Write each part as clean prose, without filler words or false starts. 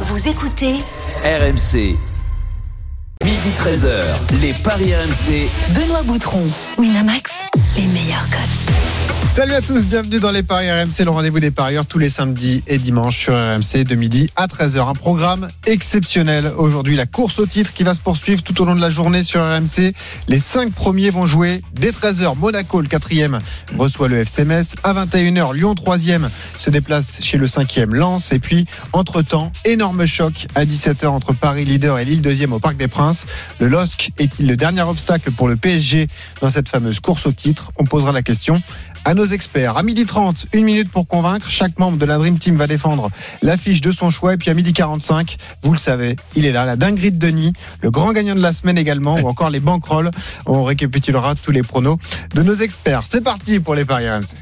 Vous écoutez RMC. Midi 13h, les paris RMC. Benoît Boutron, Winamax, les meilleurs cotes. Salut à tous, bienvenue dans les paris RMC, le rendez-vous des parieurs tous les samedis et dimanches sur RMC de midi à 13h. Un programme exceptionnel aujourd'hui, la course au titre qui va se poursuivre tout au long de la journée sur RMC. Les 5 premiers vont jouer dès 13h. Monaco, le 4e, reçoit le FC Metz. À 21h, Lyon, 3e, se déplace chez le 5e, Lens. Et puis, entre-temps, énorme choc à 17h entre Paris, leader, et Lille, 2e au Parc des Princes. Le LOSC est-il le dernier obstacle pour le PSG dans cette fameuse course au titre ? On posera la question à nos experts. À 12h30, une minute pour convaincre. Chaque membre de la Dream Team va défendre l'affiche de son choix. Et puis à 12h45, vous le savez, il est là, la dinguerie de Denis, le grand gagnant de la semaine également, ou encore les bankrolls. On récapitulera tous les pronos de nos experts. C'est parti pour les paris RMC.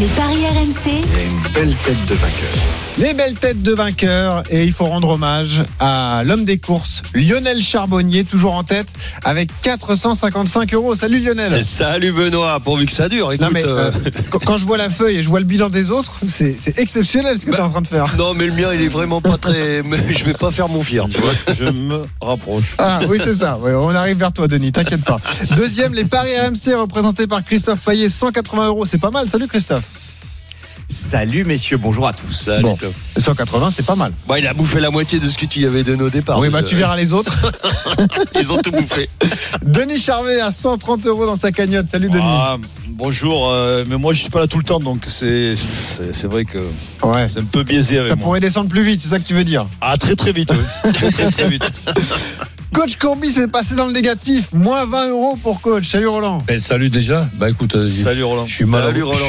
Les paris RMC. Il y a une belle tête de vainqueur. Les belles têtes de vainqueurs. Et il faut rendre hommage à l'homme des courses, Lionel Charbonnier, toujours en tête avec 455 €. Salut Lionel. Et salut Benoît, pourvu que ça dure. Écoute, non mais, quand je vois la feuille et je vois le bilan des autres, c'est exceptionnel ce que tu es en train de faire. Non mais le mien il est vraiment pas très... Je vais pas faire mon fier, tu vois. Je me rapproche. Ah oui c'est ça, ouais, on arrive vers toi Denis, t'inquiète pas. Deuxième, les paris RMC représentés par Christophe Payet, 180 €, c'est pas mal. Salut Christophe. Salut messieurs, bonjour à tous. Bon, 180, c'est pas mal. Bon, il a bouffé la moitié de ce que tu y avais donné au départ. Oui, bah tu verras les autres. Ils ont tout bouffé. Denis Charvet à 130 € dans sa cagnotte. Salut Denis. Ah, bonjour, mais moi je suis pas là tout le temps, donc c'est vrai que ouais, c'est un peu biaisé avec ça moi. Pourrait descendre plus vite, c'est ça que tu veux dire? Ah, très très vite, oui. très vite. Coach Corby s'est passé dans le négatif, moins 20 € pour coach. Salut Roland. Et salut déjà. Bah écoute, salut Roland. Je suis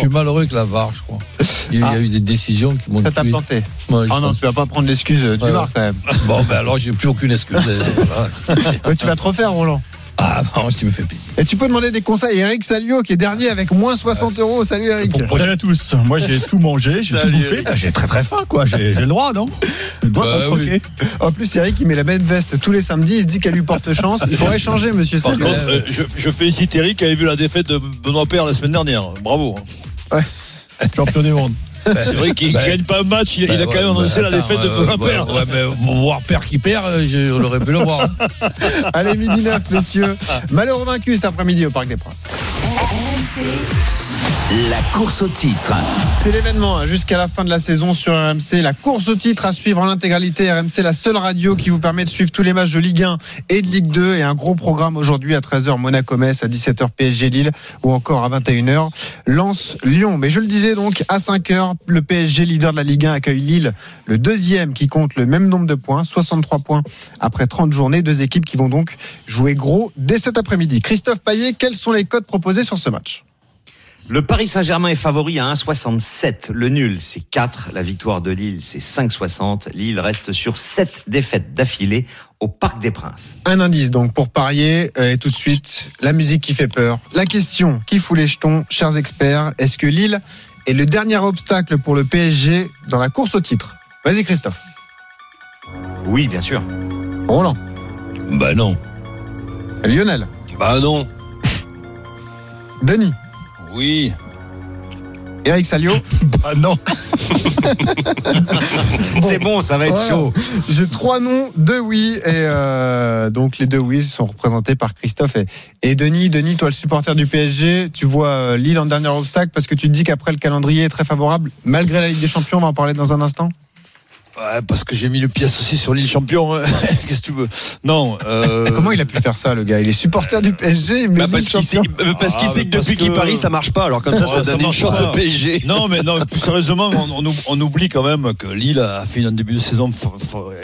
malheureux que la VAR, je crois. Il y a eu des décisions qui m'ont tué. Ça t'a planté. Ouais, non, tu vas pas prendre l'excuse du VAR quand même. Bon, ben alors j'ai plus aucune excuse. Voilà. Tu vas te refaire Roland. Ah non, tu me fais plaisir. Et tu peux demander des conseils à Eric Salio qui est dernier avec moins 60 €. Salut Eric. Bonjour à tous. Moi j'ai tout mangé, j'ai tout bouffé. J'ai très très faim quoi. J'ai le droit, non? Je dois oui. En plus Eric il met la même veste tous les samedis. Il se dit qu'elle lui porte chance. Il faudrait changer monsieur Salio. Par contre je félicite Eric qui avait vu la défaite de Benoît Père la semaine dernière. Bravo. Ouais. Champion du monde. C'est vrai qu'il gagne pas un match, il a quand même annoncé la défaite de Benoît Père. Voir Père qui perd, on aurait pu le voir. Allez, 12h09, messieurs. Malheur aux vaincus cet après-midi au Parc des Princes. La course au titre. C'est l'événement hein, jusqu'à la fin de la saison sur RMC. La course au titre à suivre en intégralité. RMC, la seule radio qui vous permet de suivre tous les matchs de Ligue 1 et de Ligue 2. Et un gros programme aujourd'hui à 13h, Monaco-Metz, à 17h, PSG-Lille, ou encore à 21h, Lens-Lyon. Mais je le disais donc, à 5h, le PSG, leader de la Ligue 1, accueille Lille, le deuxième qui compte le même nombre de points, 63 points après 30 journées. Deux équipes qui vont donc jouer gros dès cet après-midi. Christophe Payet, quels sont les cotes proposées sur ce match ? Le Paris Saint-Germain est favori à 1,67. Le nul, c'est 4. La victoire de Lille, c'est 5,60. Lille reste sur 7 défaites d'affilée au Parc des Princes. Un indice donc pour parier. Et tout de suite, la musique qui fait peur. La question qui fout les jetons, chers experts, est-ce que Lille est le dernier obstacle pour le PSG dans la course au titre? Vas-y Christophe. Oui, bien sûr. Roland. Bah non. Lionel. Bah non. Denis. Oui. Eric Salio. Bah non. C'est bon, ça va être chaud. J'ai 3 noms, 2 oui. Et donc les 2 oui sont représentés par Christophe et Denis. Denis, toi le supporter du PSG, tu vois Lille en dernier obstacle parce que tu te dis qu'après le calendrier est très favorable, malgré la Ligue des Champions, on va en parler dans un instant. Ouais, parce que j'ai mis le pièce aussi sur Lille champion. Qu'est-ce que tu veux? Non. Comment il a pu faire ça, le gars? Il est supporter du PSG, mais parce qu'il sait que depuis qu'il parie, ça marche pas. Alors comme ça, ça donne une chance au PSG. Non, mais non. Plus sérieusement, on oublie quand même que Lille a fait un début de saison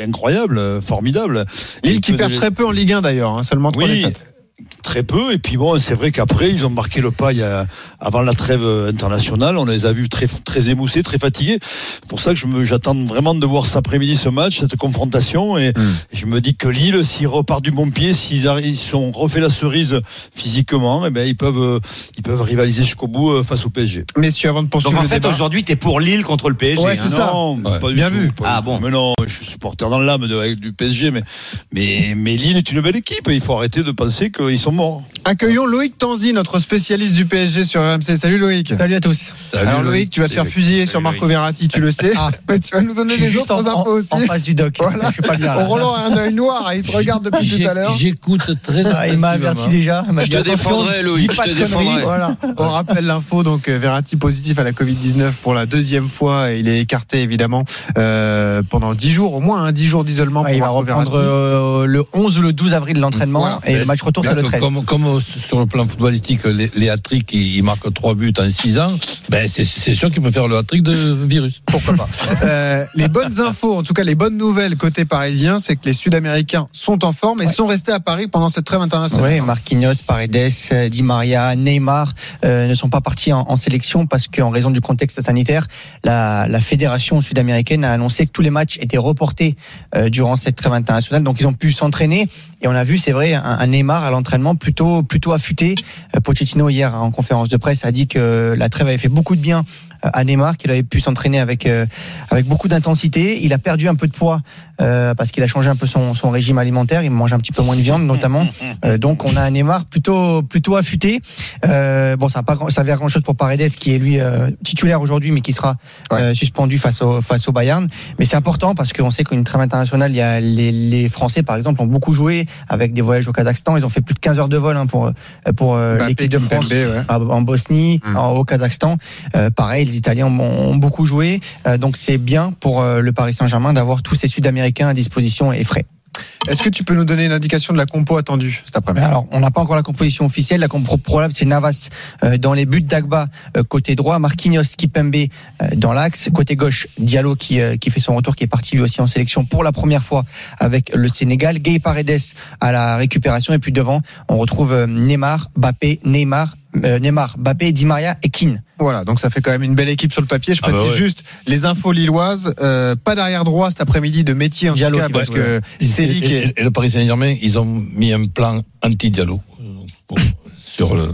incroyable, formidable. Lille qui perd très peu en Ligue 1 d'ailleurs, hein, seulement 3 défaites. Très peu, et puis bon, c'est vrai qu'après ils ont marqué le pas avant la trêve internationale. On les a vus très, très émoussés, très fatigués. C'est pour ça que j'attends vraiment de voir cet après-midi ce match, cette confrontation, et je me dis que Lille, s'ils repartent du bon pied, s'ils ont refait la cerise physiquement, et bien ils peuvent rivaliser jusqu'au bout face au PSG. Messieurs, avant de poursuivre donc en fait débat, aujourd'hui t'es pour Lille contre le PSG? Ouais, c'est ça. Non, ouais. Pas bien du vu tout, pas bon. Mais non, je suis supporter dans l'âme du PSG, mais Lille est une belle équipe. Il faut arrêter de penser qu'ils sont autrement. Accueillons Loïc Tanzi, notre spécialiste du PSG sur RMC. Salut Loïc. Salut à tous. Salut. Alors Loïc, tu vas te faire fusiller sur Marco Verratti, tu le sais. Ah, mais tu vas nous donner les autres infos aussi. En face du doc. Voilà. Je suis pas bien là. Roland a un œil noir et il te regarde depuis tout à l'heure. J'écoute très attentivement. Il m'a averti déjà. Je te défendrai Loïc, je te défendrai. Voilà. On rappelle l'info, donc Verratti positif à la Covid-19 pour la deuxième fois. Il est écarté évidemment pendant 10 jours, au moins 10 jours d'isolement. Il va reprendre le 11 ou le 12 avril l'entraînement et le match retour c'est le 13. Comme sur le plan footballistique, les hat-tricks, il marque 3 buts en 6 ans, ben c'est sûr qu'il peut faire le hat-trick de virus. Pourquoi pas. Les bonnes infos, en tout cas les bonnes nouvelles côté parisien, c'est que les Sud-Américains sont en forme et sont restés à Paris pendant cette trêve internationale. Oui, Marquinhos, Paredes, Di Maria, Neymar ne sont pas partis en sélection parce qu'en raison du contexte sanitaire, la fédération sud-américaine a annoncé que tous les matchs étaient reportés durant cette trêve internationale. Donc ils ont pu s'entraîner et on a vu, c'est vrai, un Neymar à l'entraînement plutôt affûté. Pochettino hier en conférence de presse a dit que la trêve avait fait beaucoup de bien à Neymar, qu'il avait pu s'entraîner avec beaucoup d'intensité. Il a perdu un peu de poids parce qu'il a changé un peu son régime alimentaire. Il mange un petit peu moins de viande notamment. Donc on a un Neymar plutôt affûté. Bon, ça va grand-chose pour Paredes qui est lui titulaire aujourd'hui mais qui sera suspendu face au Bayern. Mais c'est important parce qu'on sait qu'une trêve internationale, il y a les Français par exemple ont beaucoup joué avec des voyages au Kazakhstan. Ils ont fait plus de 15 heures de vol pour l'équipe de France en Bosnie, au Kazakhstan. Pareil. Les Italiens ont beaucoup joué, donc c'est bien pour le Paris Saint-Germain d'avoir tous ces Sud-Américains à disposition et frais. Est-ce que tu peux nous donner une indication de la compo attendue cet après-midi ? Alors, on n'a pas encore la composition officielle. La compo probable, c'est Navas dans les buts, Dagba côté droit, Marquinhos, Kimpembe dans l'axe, côté gauche, Diallo qui fait son retour, qui est parti lui aussi en sélection pour la première fois avec le Sénégal, Gueye, Paredes à la récupération et puis devant, on retrouve Neymar, Mbappé, Di Maria et Ekinde. Voilà, donc ça fait quand même une belle équipe sur le papier. Je précise juste les infos lilloises, pas d'arrière droit cet après-midi de métier en Diallo tout cas, parce que c'est lui qui est... Et le Paris Saint-Germain, ils ont mis un plan anti-Diallo sur le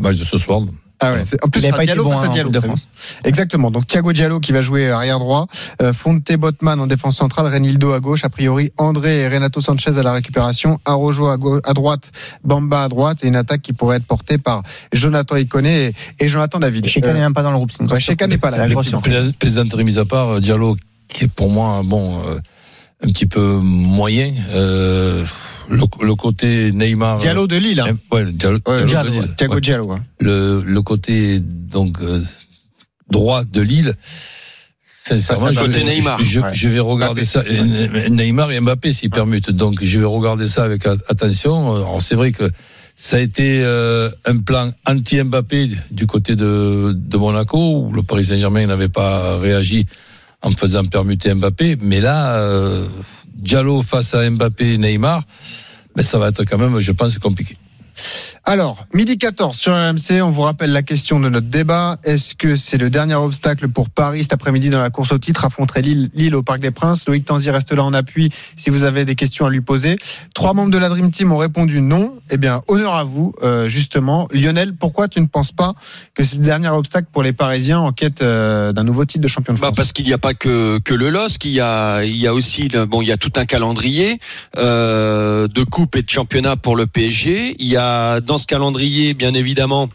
match de ce soir. Ah ouais, en plus un Diallo face à Diallo de France. Exactement. Donc Thiago Diallo qui va jouer arrière droit, Fonte, Botman en défense centrale, Renildo à gauche, a priori André et Renato Sanchez à la récupération, Arojo à droite, Bamba à droite et une attaque qui pourrait être portée par Jonathan Ikoné et Jonathan David. Cheikhan n'est même pas dans le groupe. Cheikhan n'est pas là. Plaisanterie mise à part, Diallo qui est pour moi un petit peu moyen. Le côté Neymar. Diallo de Lille. Hein. Ouais, Diallo de Lille. Thiago Diallo. Hein. Le côté donc droit de Lille. Sincèrement, je vais regarder Mbappé. Neymar et Mbappé s'y permutent. Donc je vais regarder ça avec attention. Alors, c'est vrai que ça a été un plan anti-Mbappé du côté de Monaco où le Paris Saint-Germain n'avait pas réagi en faisant permuter Mbappé. Mais là. Diallo face à Mbappé et Neymar, mais ça va être quand même, je pense, compliqué. Alors, 12h14 sur RMC, on vous rappelle la question de notre débat. Est-ce que c'est le dernier obstacle pour Paris cet après-midi dans la course au titre, affronter Lille au Parc des Princes? Loïc Tanzi reste là en appui si vous avez des questions à lui poser. 3 membres de la Dream Team ont répondu non. Eh bien, honneur à vous, justement. Lionel, pourquoi tu ne penses pas que c'est le dernier obstacle pour les Parisiens en quête d'un nouveau titre de champion de France? Parce qu'il n'y a pas que le LOSC, il y a aussi il y a tout un calendrier de coupes et de championnats pour le PSG. Il y a dans ce calendrier, bien évidemment,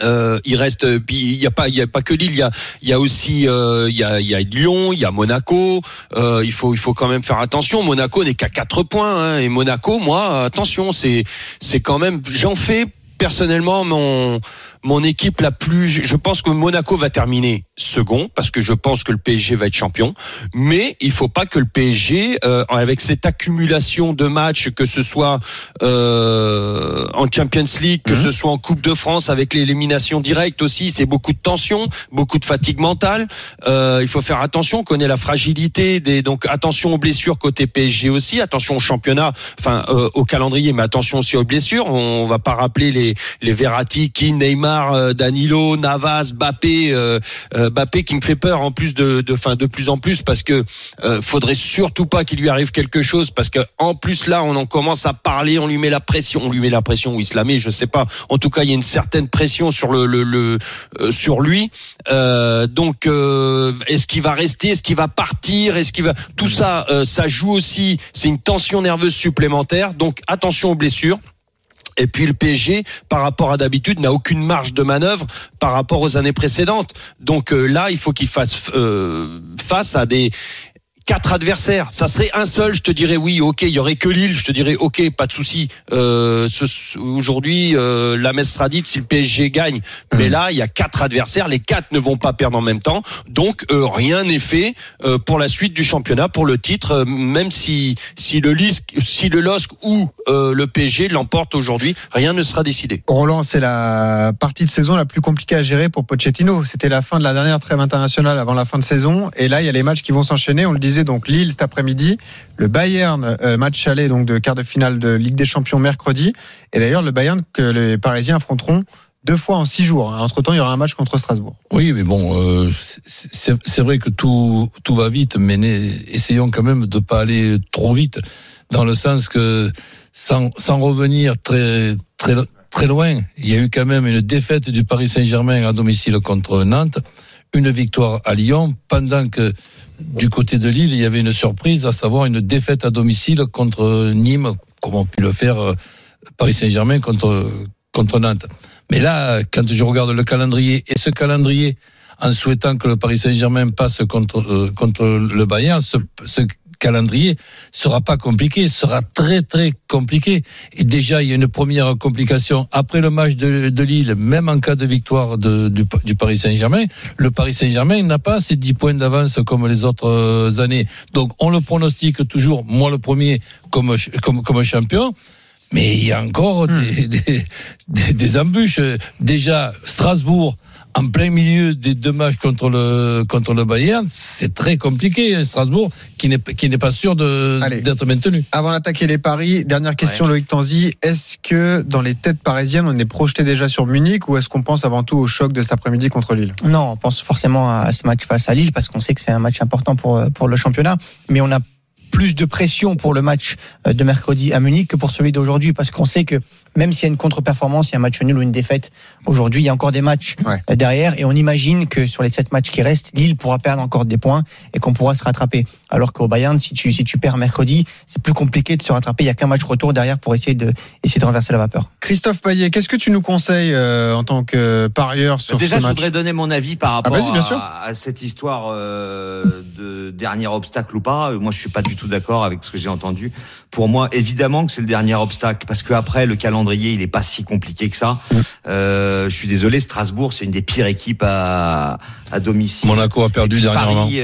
il y a pas que Lille, il y a aussi il y a Lyon, il y a Monaco, il faut quand même faire attention. Monaco n'est qu'à 4 points hein, et Monaco, moi attention, c'est quand même, j'en fais personnellement mon équipe la plus, je pense que Monaco va terminer second parce que je pense que le PSG va être champion, mais il faut pas que le PSG avec cette accumulation de matchs, que ce soit en Champions League, que ce soit en Coupe de France avec l'élimination directe aussi, c'est beaucoup de tension, beaucoup de fatigue mentale, il faut faire attention, on connaît la fragilité donc attention aux blessures côté PSG aussi, attention au championnat, enfin au calendrier, mais attention aussi aux blessures, on va pas rappeler les Verratti, Keane, Neymar, Danilo, Navas, Mbappé qui me fait peur en plus de plus en plus parce que faudrait surtout pas qu'il lui arrive quelque chose parce que en plus là on en commence à parler, on lui met la pression ou il se la met, je sais pas. En tout cas il y a une certaine pression sur le sur lui. Donc est-ce qu'il va rester, est-ce qu'il va partir, tout ça ça joue aussi, c'est une tension nerveuse supplémentaire. Donc attention aux blessures. Et puis le PSG, par rapport à d'habitude, n'a aucune marge de manœuvre par rapport aux années précédentes. Donc là, il faut qu'il fasse face à des 4 adversaires. Ça serait un seul, je te dirais oui, ok, il y aurait que Lille, je te dirais ok, pas de souci. Aujourd'hui, la messe sera dite si le PSG gagne. Mais là, il y a 4 adversaires, les 4 ne vont pas perdre en même temps. Donc rien n'est fait pour la suite du championnat, pour le titre, même si le LOSC ou le PSG l'emporte aujourd'hui, rien ne sera décidé. Roland, c'est la partie de saison la plus compliquée à gérer pour Pochettino. C'était la fin de la dernière trêve internationale avant la fin de saison, et là, il y a les matchs qui vont s'enchaîner. On le disait, donc Lille cet après-midi, le Bayern match aller donc de quart de finale de Ligue des Champions mercredi, et d'ailleurs le Bayern que les Parisiens affronteront 2 fois en 6 jours. Entre-temps, il y aura un match contre Strasbourg. Oui, mais bon, c'est vrai que tout va vite, mais essayons quand même de pas aller trop vite, dans le sens que sans revenir très loin, il y a eu quand même une défaite du Paris Saint-Germain à domicile contre Nantes, une victoire à Lyon, pendant que du côté de Lille, il y avait une surprise, à savoir une défaite à domicile contre Nîmes, comme on peut le faire Paris Saint-Germain contre Nantes. Mais là, quand je regarde le calendrier, et ce calendrier, en souhaitant que le Paris Saint-Germain passe contre le Bayern, ce calendrier sera pas compliqué, sera très très compliqué. Et déjà, il y a une première complication après le match de Lille. Même en cas de victoire du Paris Saint-Germain, le Paris Saint-Germain n'a pas ses 10 points d'avance comme les autres années. Donc on le pronostique toujours, moi le premier, comme champion. Mais il y a encore des embûches. Déjà, Strasbourg, en plein milieu des 2 matchs contre le Bayern, c'est très compliqué. Strasbourg qui n'est pas sûr d'être maintenu. Avant d'attaquer les paris, dernière question, Loïc Tanzi. Est-ce que dans les têtes parisiennes, on est projeté déjà sur Munich, ou est-ce qu'on pense avant tout au choc de cet après-midi contre Lille ? Non, on pense forcément à ce match face à Lille, parce qu'on sait que c'est un match important pour le championnat. Mais on a plus de pression pour le match de mercredi à Munich que pour celui d'aujourd'hui, parce qu'on sait que même s'il y a une contre-performance, il y a un match nul ou une défaite aujourd'hui, il y a encore des matchs derrière, et on imagine que sur les 7 matchs qui restent, Lille pourra perdre encore des points et qu'on pourra se rattraper. Alors qu'au Bayern, si tu perds mercredi, c'est plus compliqué de se rattraper. Il n'y a qu'un match retour derrière pour essayer de renverser la vapeur. Christophe Payet, qu'est-ce que tu nous conseilles en tant que parieur sur ce match ? Déjà, je voudrais donner mon avis par rapport à cette histoire de dernier obstacle ou pas. Moi, je suis pas du tout d'accord avec ce que j'ai entendu. Pour moi, évidemment que c'est le dernier obstacle, parce que après, le calendrier, il est pas si compliqué que ça. Je suis désolé, Strasbourg, c'est une des pires équipes à domicile. Monaco a perdu dernièrement. Paris,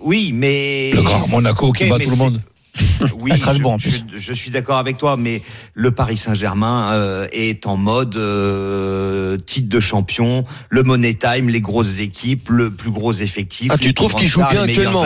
oui, mais le grand Monaco qui bat tout le monde. Oui, je suis d'accord avec toi, mais le Paris Saint-Germain est en mode titre de champion, le money time, les grosses équipes, le plus gros effectif. Ah, tu trouves qu'il joue bien actuellement ?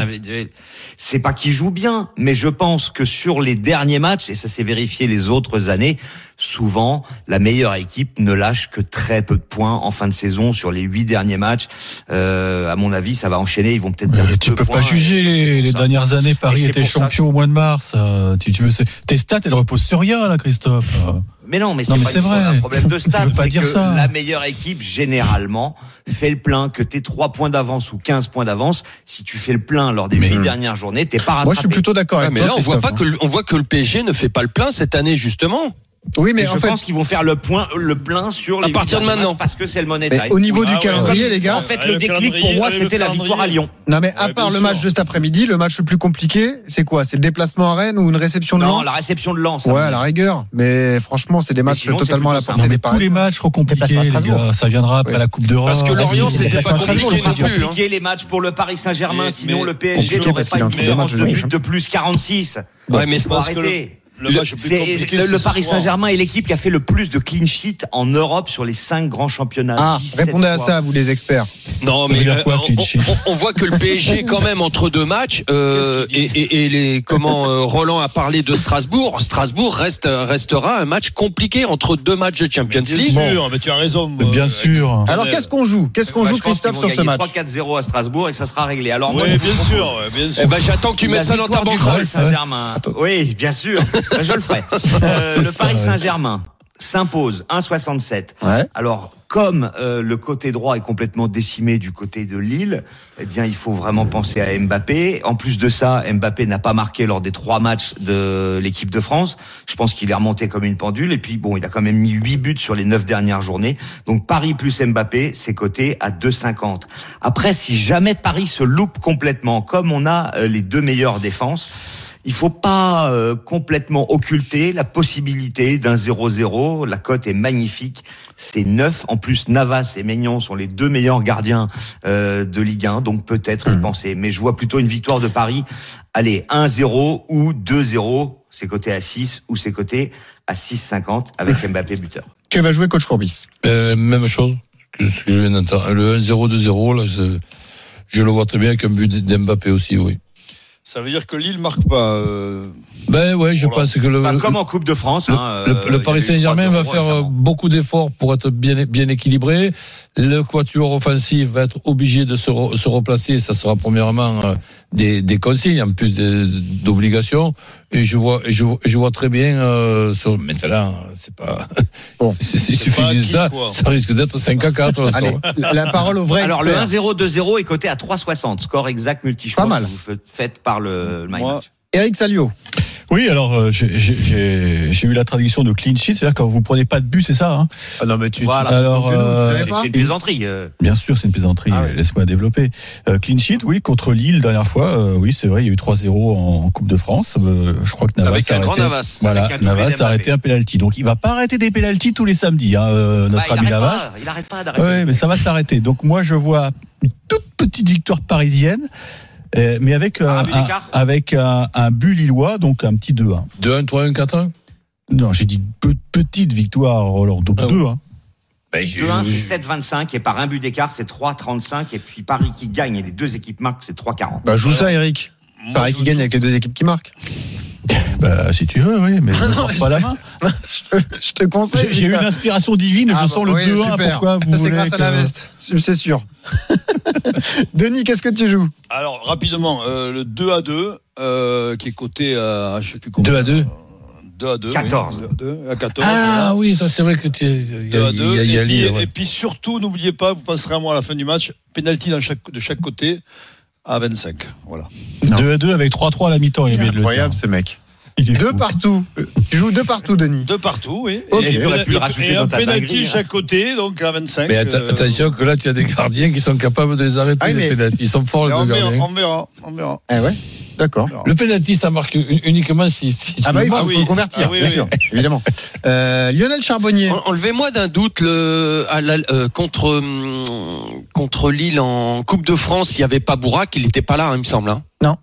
C'est pas qu'il joue bien, mais je pense que sur les derniers matchs, et ça s'est vérifié les autres années, souvent, la meilleure équipe ne lâche que très peu de points en fin de saison sur les 8 derniers matchs. À mon avis, ça va enchaîner. Ils vont peut-être perdre 2 points. Tu peux pas juger. Les dernières années, Paris était champion au mois de mars. Tu veux, tes stats, elles reposent sur rien, là, Christophe. Mais non, mais c'est vrai. Un problème de stats, c'est que la meilleure équipe, généralement, fait le plein. Que t'es 3 points d'avance ou 15 points d'avance, si tu fais le plein lors des 8 dernières journées, t'es pas rattrapé. Moi, je suis plutôt d'accord avec toi, Christophe. Mais là, on voit que le PSG ne fait pas le plein cette année, justement. Oui, mais je pense qu'ils vont faire le plein sur les à partir de maintenant, parce que c'est le money time. Au niveau du calendrier, les gars, en fait, le déclic pour moi, c'était la victoire à Lyon. Non, mais à part le match de cet après-midi, le match le plus compliqué, c'est quoi ? C'est le déplacement à Rennes ou une réception de Lens ? Non, la réception de Lens. Ouais, à la rigueur. Mais franchement, c'est des matchs totalement à la portée des paris. Tous les matchs seront compliqués, les gars. Ça viendra après la Coupe d'Europe. Parce que Lorient, c'était pas compliqué les matchs pour le Paris Saint-Germain. Sinon, le PSG n'aurait pas une différence de but de plus 46. Ouais, mais je pense que le Paris Saint-Germain est l'équipe qui a fait le plus de clean sheet en Europe sur les 5 grands championnats. Répondez à ça, vous les experts. Non, mais on voit que le PSG, quand même, entre 2 matchs, Roland a parlé de Strasbourg. Strasbourg restera un match compliqué entre 2 matchs de Champions League. Bien sûr, mais tu as raison. Bien sûr. Alors, qu'est-ce qu'on joue ? Qu'est-ce qu'on joue, Christophe, sur ce match ? 3-4-0 à Strasbourg et que ça sera réglé. Alors, oui, bien sûr. J'attends que tu mettes ça dans ta banquerolle. Oui, bien sûr. Je le ferai. Le Paris Saint-Germain s'impose, 1,67. Ouais. Alors, comme le côté droit est complètement décimé du côté de Lille, eh bien, il faut vraiment penser à Mbappé. En plus de ça, Mbappé n'a pas marqué lors des 3 matchs de l'équipe de France. Je pense qu'il est remonté comme une pendule. Et puis, bon, il a quand même mis 8 buts sur les 9 dernières journées. Donc, Paris plus Mbappé, c'est coté à 2,50. Après, si jamais Paris se loupe complètement, comme on a les deux meilleures défenses, il faut pas complètement occulter la possibilité d'un 0-0. La cote est magnifique. C'est 9. En plus, Navas et Maignan sont les deux meilleurs gardiens de Ligue 1. Donc peut-être y penser. Mais je vois plutôt une victoire de Paris. Allez, 1-0 ou 2-0. C'est coté à 6 ou c'est coté à 6,50 avec Mbappé buteur. Que va jouer coach Courbis? Même chose que ce que je viens d'entendre. Le 1-0, 2-0, là, je le vois très bien avec un but d'Mbappé aussi, oui. Ça veut dire que Lille marque pas. Ben ouais, je pense que comme en Coupe de France, le Paris Saint-Germain va faire beaucoup d'efforts pour être bien équilibré. Le quatuor offensif va être obligé de se replacer. Ça sera premièrement des consignes en plus d'obligations. Et je vois très bien. Maintenant, c'est pas. Bon, si suffit ça. Quoi. Ça risque d'être 5-4. Allez, la parole au vrai. Alors expert. Le 1-0-2-0 est coté à 3,60. Score exact multi-choix. Pas mal. Vous faites par le My Match. Eric Salio. Oui, alors j'ai eu la traduction de clean sheet, c'est-à-dire quand vous prenez pas de but, c'est ça. Hein. Ah non, mais voilà. Alors, c'est une plaisanterie. Bien sûr, c'est une plaisanterie. Ah ouais. Laisse-moi développer. Clean sheet, oui, contre Lille dernière fois. Oui, c'est vrai, il y a eu 3-0 en Coupe de France. Je crois que Navas avec Navas. Voilà, Navas a arrêté un penalty. Donc il va pas arrêter des penalties tous les samedis. Hein, notre ami Navas. Il arrête pas d'arrêter. Oui, mais ça va s'arrêter. Donc moi, je vois une toute petite victoire parisienne. Mais avec un but lillois, donc un petit 2-1. 2-1, 3-1, 4-1 ? Non, j'ai dit petite victoire, Roland. Donc 2-1. 2-1, c'est 7-25, et par un but d'écart, c'est 3-35, et puis Paris qui gagne, et les deux équipes marquent, c'est 3-40. Bah, joue ça, Eric. Moi, Paris qui gagne avec les deux équipes qui marquent. Bah, si tu veux, oui, mais je ne force pas la main. Je te conseille. J'ai eu une inspiration divine, je sens le 2-1. Pourquoi vous voulez grâce à la veste, c'est sûr. Denis, qu'est-ce que tu joues? Alors, rapidement, le 2-2, qui est coté à je ne sais plus combien. 2-2 2-2. 14. Oui, 2-2 à 14. Ah oui, ça c'est vrai que tu. 2-2. Et puis surtout, n'oubliez pas, vous passerez à moi à la fin du match, pénalty de chaque côté à 25. Voilà. 2-2 avec 3-3 à la mi-temps. Il est incroyable ce mec. Deux partout. Tu joues deux partout, Denis. Deux partout, oui. Okay. Et un pénalty chaque côté, donc à 25. Mais attention que là, tu as des gardiens qui sont capables de les arrêter. Ah, les pénalty, ils sont forts les gardiens. On verra. Eh ouais. D'accord. Le pénalty, ça marque uniquement si tu faut convertir, bien sûr, évidemment. Lionel Charbonnier. Enlevez-moi d'un doute contre Lille en Coupe de France, il n'y avait pas Burak, il n'était pas là, il me semble. Hein. Non.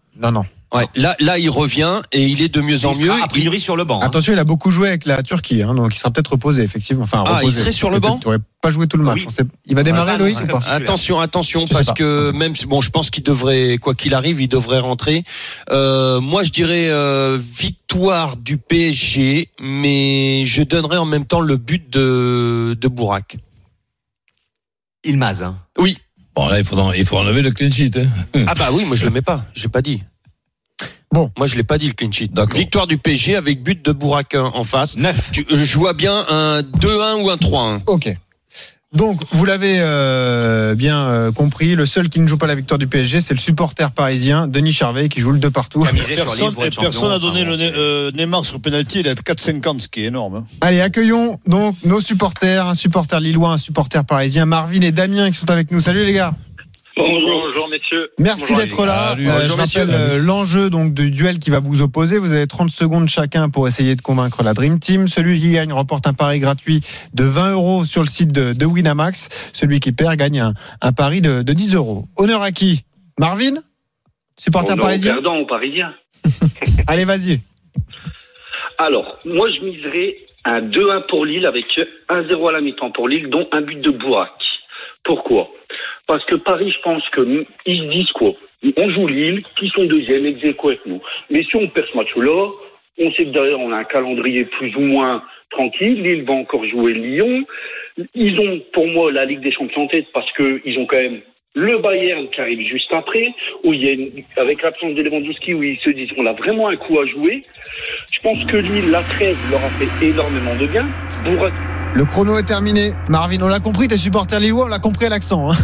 Ouais, là, il revient et il est de mieux en mieux. A priori sur le banc. Attention, il a beaucoup joué avec la Turquie, hein, donc il sera peut-être reposé, effectivement. Enfin, il serait sur le banc. Il n'aurait pas joué tout le match. Oui. Il va démarrer, Loïc, ou pas ? Attention, parce que même, bon, je pense qu'il devrait, quoi qu'il arrive, il devrait rentrer. Moi, je dirais victoire du PSG, mais je donnerais en même temps le but de Burak. Yılmaz. Hein. Oui. Bon, là, il faut enlever le clean sheet. Hein. Ah bah oui, moi je le mets pas. J'ai pas dit. Bon, moi je l'ai pas dit le clean sheet. D'accord. Victoire du PSG avec but de Burak en face. 9. Je vois bien un 2-1 ou un 3-1. OK. Donc vous l'avez bien compris, le seul qui ne joue pas la victoire du PSG, c'est le supporter parisien Denis Charvet qui joue le 2 partout. Personne n'a donné le Neymar sur penalty, il est à 4,50, ce qui est énorme. Hein. Allez, accueillons donc nos supporters, un supporter lillois, un supporter parisien, Marvin et Damien qui sont avec nous. Salut les gars. Bonjour messieurs. Merci d'être là. Je rappelle l'enjeu donc du duel qui va vous opposer. Vous avez 30 secondes chacun pour essayer de convaincre la Dream Team. Celui qui gagne remporte un pari gratuit de 20 € sur le site de Winamax. Celui qui perd gagne un pari de 10 €. Honneur à qui? Marvin, supporter parisien. Perdant ou parisien. Allez, vas-y. Alors, moi je miserais un 2-1 pour Lille avec 1-0 à la mi-temps pour Lille, dont un but de Burak. Pourquoi? Parce que Paris, je pense qu'ils se disent quoi? On joue Lille, qui sont deuxième, ex-aequo avec nous. Mais si on perd ce match-là, on sait que derrière, on a un calendrier plus ou moins tranquille. Lille va encore jouer Lyon. Ils ont, pour moi, la Ligue des Champions en tête parce qu'ils ont quand même le Bayern qui arrive juste après, où il y a avec l'absence de Lewandowski, où ils se disent on a vraiment un coup à jouer. Je pense que lui, la trêve leur a fait énormément de bien. Burak... Le chrono est terminé. Marvin, on l'a compris, t'es supporter lillois, on l'a compris à l'accent. Hein.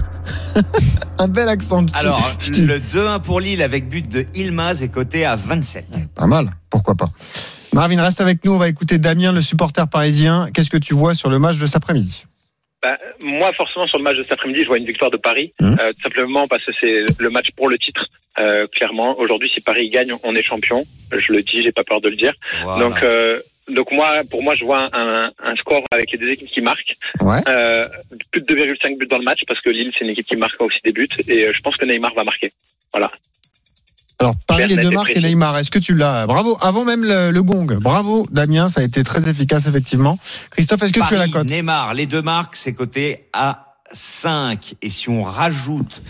Un bel accent. Alors, le 2-1 pour Lille avec but de Yılmaz est coté à 27. Pas mal, pourquoi pas. Marvin, reste avec nous, on va écouter Damien, le supporter parisien. Qu'est-ce que tu vois sur le match de cet après-midi? Moi, forcément, sur le match de cet après-midi, je vois une victoire de Paris, tout simplement parce que c'est le match pour le titre. Clairement, aujourd'hui, si Paris gagne, on est champion. Je le dis, j'ai pas peur de le dire. Voilà. Donc moi, pour moi, je vois un score avec les deux équipes qui marquent, plus de 2,5 buts dans le match, parce que Lille, c'est une équipe qui marque aussi des buts, et je pense que Neymar va marquer. Voilà. Alors, Paris, les deux marques et Neymar, est-ce que tu l'as? Bravo, avant même le gong. Bravo, Damien, ça a été très efficace, effectivement. Christophe, est-ce que Paris, tu as la cote? Neymar, les deux marques, c'est coté à 5. Et si on rajoute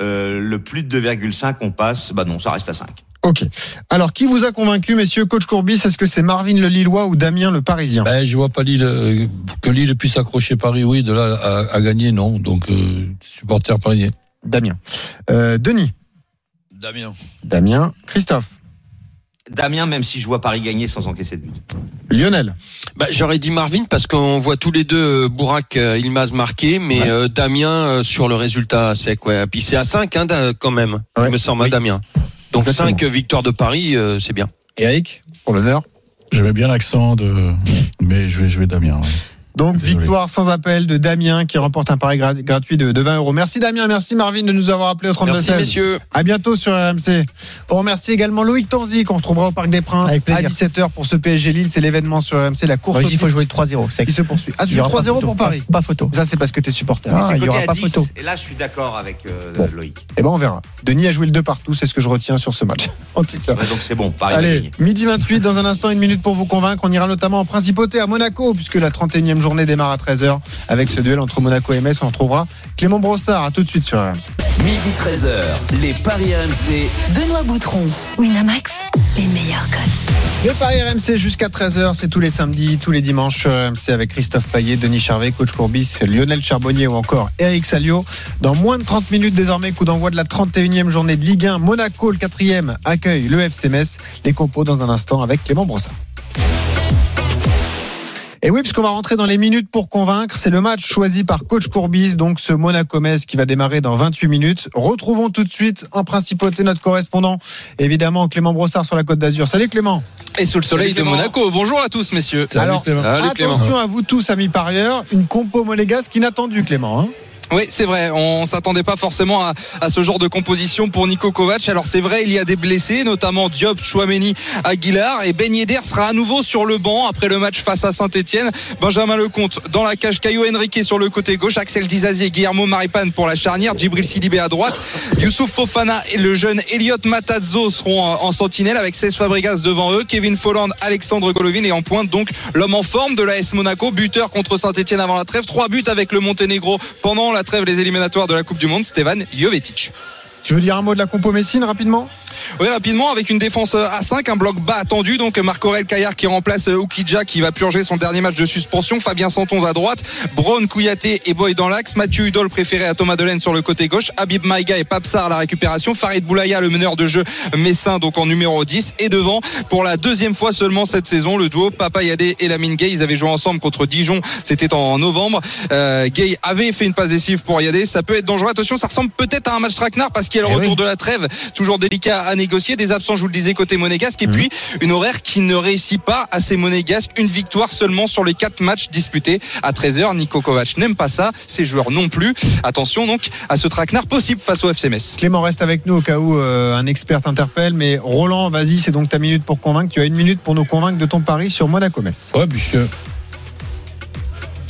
le plus de 2,5, on passe, bah non, ça reste à 5. Ok. Alors, qui vous a convaincu, messieurs? Coach Courbis, est-ce que c'est Marvin le Lillois ou Damien le Parisien? Je vois pas Lille, que Lille puisse accrocher Paris, oui, de là à gagner, non. Donc, supporter parisien. Damien. Denis. Damien. Christophe. Damien, même si je vois Paris gagner sans encaisser de but. Lionel. J'aurais dit Marvin parce qu'on voit tous les deux Burak Yılmaz marqué, mais Damien sur le résultat sec. Ouais. Puis c'est à 5 hein, quand même, il me semble, à Damien. Donc 5 victoires de Paris, c'est bien. Et Eric, pour l'honneur. J'avais bien l'accent, mais je vais jouer Damien. Ouais. Donc, victoire sans appel de Damien qui remporte un pari gratuit de 20 euros. Merci Damien, merci Marvin de nous avoir appelés au 32 16. Merci messieurs. À bientôt sur RMC. On remercie également Loïc Tanzi qu'on retrouvera au Parc des Princes à 17h pour ce PSG Lille. C'est l'événement sur RMC, la course. Il faut jouer le 3-0. Qui se poursuit. Ah, tu joues 3-0 pour Paris. Pas photo. Ça, c'est parce que t'es supporter. Ah, il n'y aura pas 10, photo. Et là, je suis d'accord avec Loïc. Eh ben, on verra. Denis a joué le 2 partout. C'est ce que je retiens sur ce match. En tout cas. Donc, c'est bon. Paris. Allez, 12h28. Dans un instant, une minute pour vous convaincre. On ira notamment en Principauté à Monaco puisque la 31e journée démarre à 13h avec ce duel entre Monaco et Metz. On retrouvera Clément Brossard. À tout de suite sur RMC. Midi 13h, les Paris RMC. Benoît Boutron, Winamax, les meilleurs codes. Le Paris RMC jusqu'à 13h, c'est tous les samedis, tous les dimanches sur RMC avec Christophe Payet, Denis Charvet, Coach Courbis, Lionel Charbonnier ou encore Eric Salio. Dans moins de 30 minutes désormais, coup d'envoi de la 31e journée de Ligue 1. Monaco, le 4e, accueille le FC Metz. Les compos dans un instant avec Clément Brossard. Et oui, puisqu'on va rentrer dans les minutes pour convaincre, c'est le match choisi par Coach Courbis, donc ce Monaco-Metz qui va démarrer dans 28 minutes. Retrouvons tout de suite en Principauté notre correspondant, évidemment Clément Brossard sur la Côte d'Azur. Salut Clément. Et sous le soleil de Monaco. Bonjour à tous messieurs. Alors, attention à vous tous amis parieurs, une compo monégasque inattendue Clément. Hein. Oui, c'est vrai. On s'attendait pas forcément à ce genre de composition pour Nico Kovac. Alors c'est vrai, il y a des blessés, notamment Diop, Chouameni, Aguilar, et Ben Yedder sera à nouveau sur le banc après le match face à Saint-Etienne. Benjamin Lecomte dans la cage, Caio Henrique sur le côté gauche, Axel Dizazi et Guillermo Maripane pour la charnière, Djibril Sidibé à droite, Youssouf Fofana et le jeune Elliot Matazzo seront en sentinelle avec Cesc Fabregas devant eux, Kevin Folland, Alexandre Golovin et en pointe donc l'homme en forme de l'AS Monaco, buteur contre Saint-Etienne avant la trêve, 3 buts avec le Monténégro pendant la trêve des éliminatoires de la Coupe du Monde, Stevan Jovetic. Tu veux dire un mot de la compo Messine rapidement? Oui, rapidement, avec une défense à 5, un bloc bas attendu, donc Marc-Aurèle Caillard qui remplace Oukidja qui va purger son dernier match de suspension, Fabien Santons à droite, Braun, Kouyaté et Boy dans l'axe, Mathieu Udol préféré à Thomas Delaine sur le côté gauche, Habib Maïga et Papsar à la récupération, Farid Boulaya le meneur de jeu messin donc en numéro 10 et devant pour la deuxième fois seulement cette saison le duo Papa Yadé et Lamine Gueye. Ils avaient joué ensemble contre Dijon, c'était en novembre, Gueye avait fait une passe décisive pour Yadé, ça peut être dangereux, attention ça ressemble peut-être à un match traquenard parce qu'il y a le retour de la trêve, toujours délicat à négocier, des absents je vous le disais côté monégasque et puis une horaire qui ne réussit pas à ces monégasques, une victoire seulement sur les 4 matchs disputés à 13h. Nico Kovac n'aime pas ça, ses joueurs non plus, attention donc à ce traquenard possible face au FC Metz. Clément reste avec nous au cas où un expert t'interpelle, mais Roland vas-y, c'est donc ta minute pour convaincre, tu as une minute pour nous convaincre de ton pari sur Monaco-Metz. Ouais monsieur.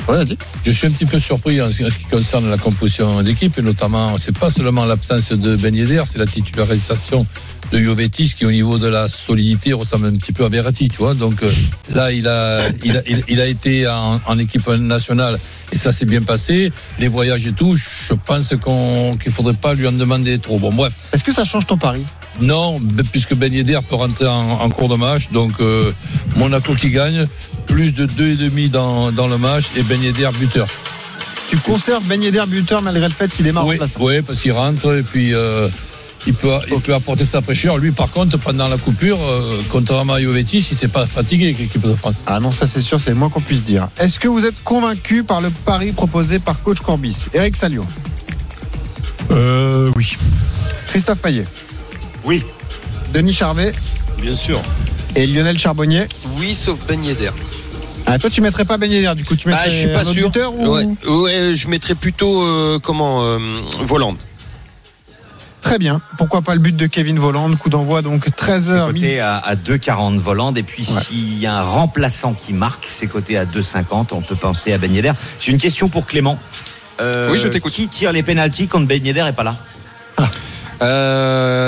Voilà, je suis un petit peu surpris en ce qui concerne la composition d'équipe et notamment c'est pas seulement l'absence de Ben Yedder, c'est la titularisation de Jovetic qui au niveau de la solidité ressemble un petit peu à Verratti, tu vois. Donc là il a été en équipe nationale et ça s'est bien passé, les voyages et tout, je pense qu'il faudrait pas lui en demander trop. Bon bref. Est-ce que ça change ton pari? Non, puisque Ben Yedder peut rentrer en cours de match, donc Monaco qui gagne, plus de 2,5 dans le match et Ben Yedder buteur. Tu conserves Ben Yedder buteur malgré le fait qu'il démarre en place. Oui, parce qu'il rentre et puis il peut apporter sa fraîcheur. Lui, par contre, pendant la coupure, contrairement à Jovetic, il ne s'est pas fatigué avec l'équipe de France. Ah non, ça c'est sûr, c'est le moins qu'on puisse dire. Est-ce que vous êtes convaincu par le pari proposé par coach Corby? Eric Salio? Oui. Christophe Payet? Oui. Denis Charvet? Bien sûr. Et Lionel Charbonnier? Oui, sauf Ben Yedder. Ah, toi tu mettrais pas Ben Yedder du coup, tu mettrais, je suis pas sûr. Buteur ou... ouais, je mettrais plutôt Folland. Très bien, pourquoi pas le but de Kevin Folland, coup d'envoi donc 13h. C'est coté à 2,40 Folland, et puis s'il y a un remplaçant qui marque, c'est coté à 2,50, on peut penser à Ben Yedder. J'ai une question pour Clément. Oui, je t'écoute. Qui tire les pénaltys quand Ben Yedder est pas là?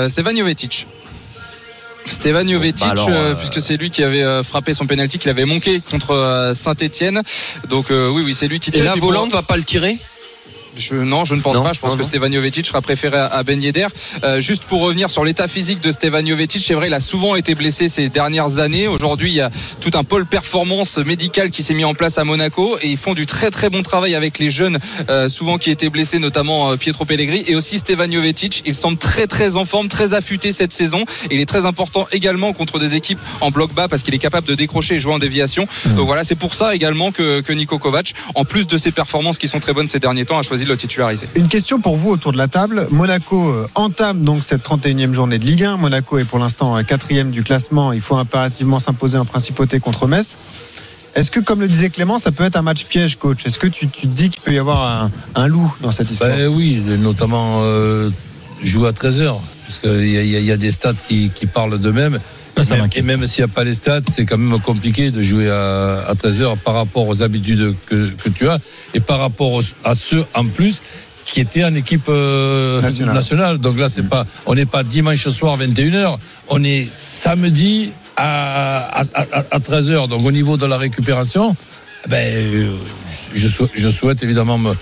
Stevan Jovetic. Stevan Jovetic, puisque c'est lui qui avait frappé son pénalty, qu'il avait manqué contre Saint-Étienne. Donc oui, c'est lui qui tire. Et là, Folland va pas le tirer? Non, je ne pense pas. Je pense que Stevan Jovetic sera préféré à Ben Yedder. Juste pour revenir sur l'état physique de Stevan Jovetic, c'est vrai, il a souvent été blessé ces dernières années. Aujourd'hui, il y a tout un pôle performance médicale qui s'est mis en place à Monaco et ils font du très très bon travail avec les jeunes, souvent qui étaient blessés, notamment Pietro Pellegrini et aussi Stevan Jovetic. Il semble très très en forme, très affûté cette saison. Et il est très important également contre des équipes en bloc bas parce qu'il est capable de décrocher et jouer en déviation. Donc voilà, c'est pour ça également que Nico Kovac, en plus de ses performances qui sont très bonnes ces derniers temps, a choisi le titulariser. Une question pour vous autour de la table. Monaco entame donc cette 31e journée de Ligue 1. Monaco est pour l'instant 4e du classement. Il faut impérativement s'imposer en principauté contre Metz. Est-ce que, comme le disait Clément, ça peut être un match piège, coach? Est-ce que tu te dis qu'il peut y avoir un loup dans cette histoire? Oui, notamment jouer à 13h. Parce qu'il y a des stats qui parlent d'eux-mêmes. Et même s'il n'y a pas les stats, c'est quand même compliqué de jouer à 13h par rapport aux habitudes que tu as et par rapport à ceux en plus qui étaient en équipe nationale. Donc là, on n'est pas dimanche soir 21h, on est samedi à 13h. Donc au niveau de la récupération, je souhaite évidemment me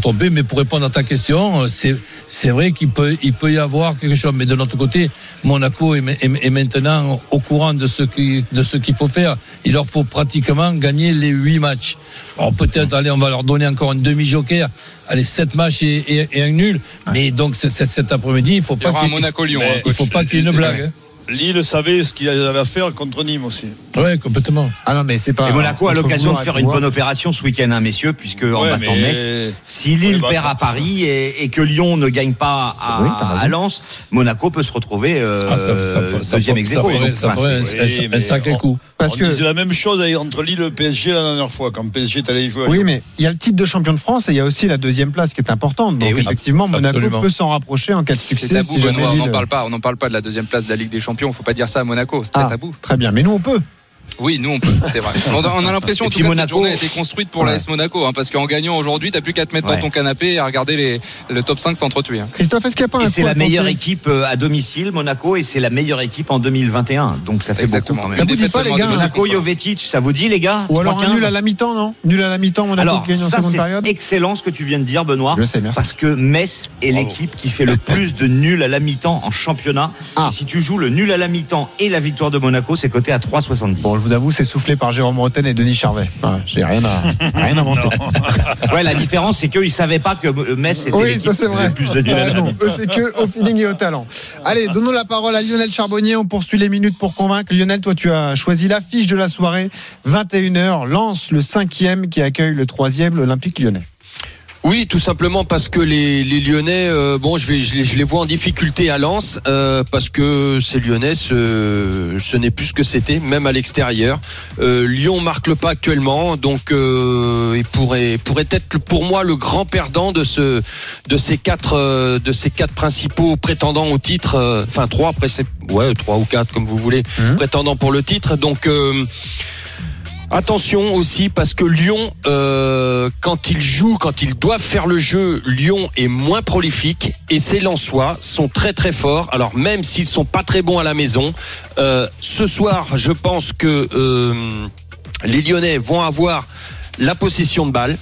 tromper, mais pour répondre à ta question, c'est vrai qu'il peut y avoir quelque chose, mais de notre côté, Monaco est maintenant au courant de ce qu'il faut faire. Il leur faut pratiquement gagner les 8 matchs. Alors peut-être, on va leur donner encore un demi-joker. 7 matchs et un nul. Mais donc, cet après-midi, il ne faut pas qu'il y ait une blague. Lille savait ce qu'il avait à faire contre Nîmes aussi. Oui, complètement. Ah non, mais c'est pas. Et Monaco a l'occasion de faire une bonne opération ce week-end, messieurs, puisque en battant Metz, si Lille perd à Paris et que Lyon ne gagne pas à Lens, Monaco peut se retrouver deuxième ex-aequo. Ça ferait un sacré coup. Parce que c'est la même chose entre Lille et le PSG la dernière fois, quand PSG est allé jouer. Oui, mais il y a le titre de champion de France et il y a aussi la deuxième place qui est importante. Donc effectivement, Monaco peut s'en rapprocher en cas de succès. C'est tabou, Benoît, on n'en parle pas de la deuxième place de la Ligue des Champions. Il ne faut pas dire ça à Monaco, c'est très tabou. Très bien, mais nous on peut. Oui, nous on peut, c'est vrai. On a l'impression en tout cas que cette journée a été construite pour l'AS Monaco, parce qu'en gagnant aujourd'hui, tu n'as plus qu'à te mettre dans ton canapé et à regarder le top 5 s'entretuer. Christophe, est-ce qu'il n'y a pas un... C'est la meilleure équipe à domicile, Monaco, et c'est la meilleure équipe en 2021. Donc ça fait exactement beaucoup quand même. Ça vous dit pas, les gars, Monaco, Jovetic, ça vous dit, les gars? Ou alors nul à la mi-temps, non? Nul à la mi-temps, Monaco qui gagne en seconde période. C'est excellent ce que tu viens de dire, Benoît. Je sais, merci. Parce que Metz est l'équipe qui fait le plus de nuls à la mi-temps en championnat. Et si tu joues le nul à la mi-temps et la victoire de Monaco, c'est coté à 3,70. Je vous avoue, c'est soufflé par Jérôme Roten et Denis Charvet. J'ai rien inventé. La différence, c'est qu'eux, ils ne savaient pas que Metz était plus de duel. C'est que au feeling et au talent. Allez, donnons la parole à Lionel Charbonnier. On poursuit les minutes pour convaincre. Lionel, toi, tu as choisi l'affiche de la soirée. 21h, Lens, le 5e qui accueille le 3e, l'Olympique lyonnais. Oui, tout simplement parce que les Lyonnais, je les vois en difficulté à Lens, parce que ces Lyonnais, ce n'est plus ce que c'était, même à l'extérieur. Lyon marque le pas actuellement, donc il pourrait être pour moi le grand perdant de ces quatre principaux prétendants au titre, enfin trois ou quatre comme vous voulez, prétendants pour le titre. Donc attention aussi parce que Lyon, quand ils doivent faire le jeu, Lyon est moins prolifique et ses Lensois sont très très forts. Alors même s'ils sont pas très bons à la maison, ce soir je pense que les Lyonnais vont avoir la possession de balle.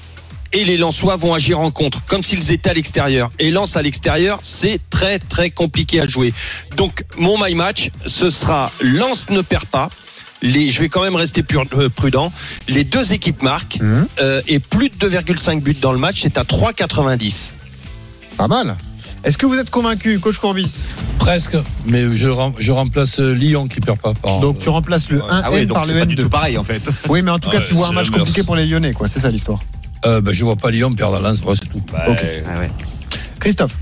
Et les Lensois vont agir en contre, comme s'ils étaient à l'extérieur. Et Lens à l'extérieur, c'est très très compliqué à jouer. Donc mon my match, ce sera Lens ne perd pas. je vais quand même rester prudent. Les deux équipes marquent et plus de 2,5 buts dans le match, c'est à 3,90. Pas mal. Est-ce que vous êtes convaincu, coach Courbis ? Presque, mais je remplace Lyon qui perd pas. Donc tu remplaces le 1N par le N2. C'est pas du tout pareil en fait. Oui, mais en tout cas tu vois un match compliqué pour les Lyonnais, quoi. C'est ça l'histoire. Je vois pas Lyon perdre la Lens, c'est tout. Bah, okay. Ouais. Christophe.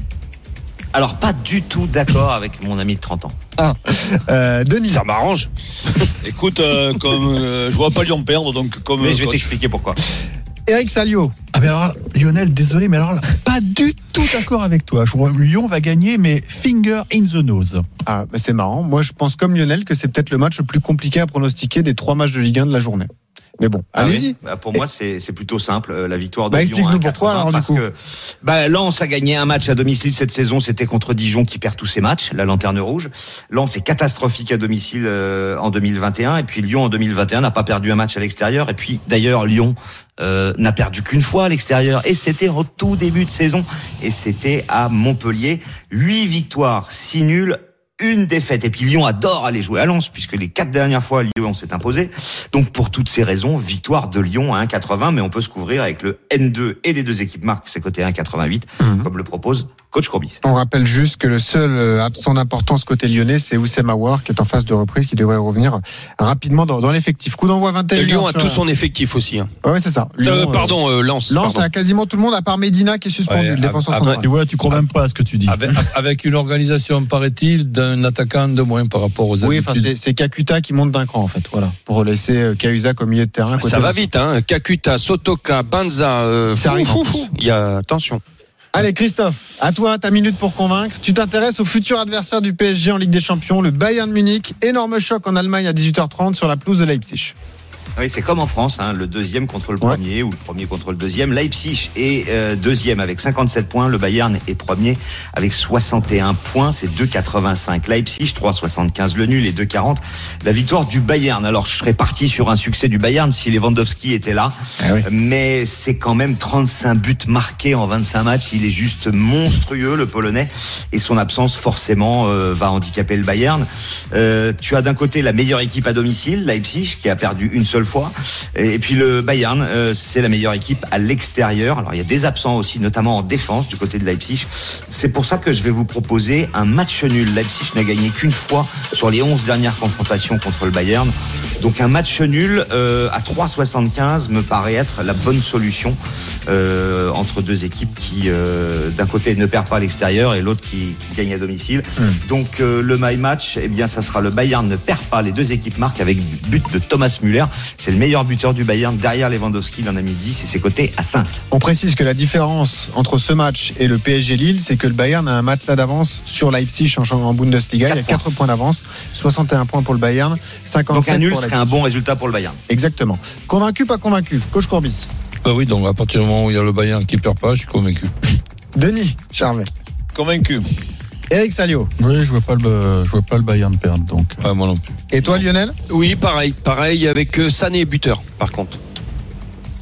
Alors pas du tout d'accord avec mon ami de 30 ans. Ah, Denis. Ça m'arrange. Écoute, je vois pas Lyon perdre, donc comme. Mais je vais t'expliquer pourquoi. Eric Salio. Ah ben alors, Lionel, désolé, mais alors là, pas du tout d'accord avec toi. Je crois que Lyon va gagner, mais finger in the nose. Ah, ben c'est marrant. Moi, je pense comme Lionel que c'est peut-être le match le plus compliqué à pronostiquer des trois matchs de Ligue 1 de la journée. Mais bon, allez-y. Oui. Bah pour moi, c'est plutôt simple. La victoire de Lyon. Explique-nous pourquoi. Alors, parce que Lens a gagné un match à domicile cette saison. C'était contre Dijon qui perd tous ses matchs, la lanterne rouge. Lens est catastrophique à domicile en 2021. Et puis Lyon en 2021 n'a pas perdu un match à l'extérieur. Et puis d'ailleurs Lyon n'a perdu qu'une fois à l'extérieur. Et c'était au tout début de saison. Et c'était à Montpellier. 8 victoires, 6 nuls. Une défaite. Et puis Lyon adore aller jouer à Lens, puisque les 4 dernières fois Lyon s'est imposé. Donc pour toutes ces raisons, victoire de Lyon à 1,80, mais on peut se couvrir avec le N2 et les deux équipes marquent, c'est côté 1,88, comme le propose coach Courbis. On rappelle juste que le seul absent d'importance côté lyonnais, c'est Oussem Aouar, qui est en phase de reprise, qui devrait revenir rapidement dans l'effectif. Coup d'envoi 21. Lyon a tout son effectif aussi. Hein. Ah ouais, c'est ça. Lyon, Lens. Lens a quasiment tout le monde, à part Medina qui est suspendu, le défenseur central. Tu vois, tu crois même pas à ce que tu dis. Avec une organisation, paraît-il, un attaquant de moins par rapport aux habitudes. Enfin, c'est Kakuta qui monte d'un cran en fait, voilà, pour laisser Cahuzac au milieu de terrain. Côté ça va vite, hein. Kakuta, Sotoka, Banza, ça arrive. Il y a attention. Allez Christophe, à toi ta minute pour convaincre. Tu t'intéresses au futur adversaire du PSG en Ligue des Champions, le Bayern Munich. Énorme choc en Allemagne à 18h30 sur la pelouse de Leipzig. Oui, c'est comme en France, hein, le deuxième contre le premier ou le premier contre le deuxième. Leipzig est deuxième avec 57 points. Le Bayern est premier avec 61 points. C'est 2,85. Leipzig, 3,75 le nul et 2,40 la victoire du Bayern. Alors, je serais parti sur un succès du Bayern si Lewandowski était là. Ah oui. Mais c'est quand même 35 buts marqués en 25 matchs. Il est juste monstrueux, le Polonais. Et son absence, forcément, va handicaper le Bayern. Tu as d'un côté la meilleure équipe à domicile, Leipzig, qui a perdu une seule fois. Et puis le Bayern, c'est la meilleure équipe à l'extérieur. Alors il y a des absents aussi, notamment en défense du côté de Leipzig. C'est pour ça que je vais vous proposer un match nul. Leipzig n'a gagné qu'une fois sur les 11 dernières confrontations contre le Bayern. Donc un match nul à 3,75 me paraît être la bonne solution entre deux équipes qui d'un côté ne perd pas à l'extérieur et l'autre qui gagne à domicile. Donc le my match, eh bien ça sera le Bayern ne perd pas, les deux équipes marquent avec but de Thomas Müller. C'est le meilleur buteur du Bayern derrière Lewandowski, il en a mis 10 et ses côtés à 5. On précise que la différence entre ce match et le PSG Lille, c'est que le Bayern a un matelas d'avance sur Leipzig en Bundesliga. Il y a 4 points d'avance, 61 points pour le Bayern, 57 pour Leipzig. Donc un nul serait un bon résultat pour le Bayern. Exactement. Convaincu, pas convaincu, coach Courbis? Bah oui, donc à partir du moment où il y a le Bayern qui perd pas, je suis convaincu. Denis Charvet. Convaincu. Eric Salio. Oui, je vois pas le Bayern perdre, donc. Ah, moi non plus. Et toi, Lionel ? Oui, pareil avec Sané buteur, par contre.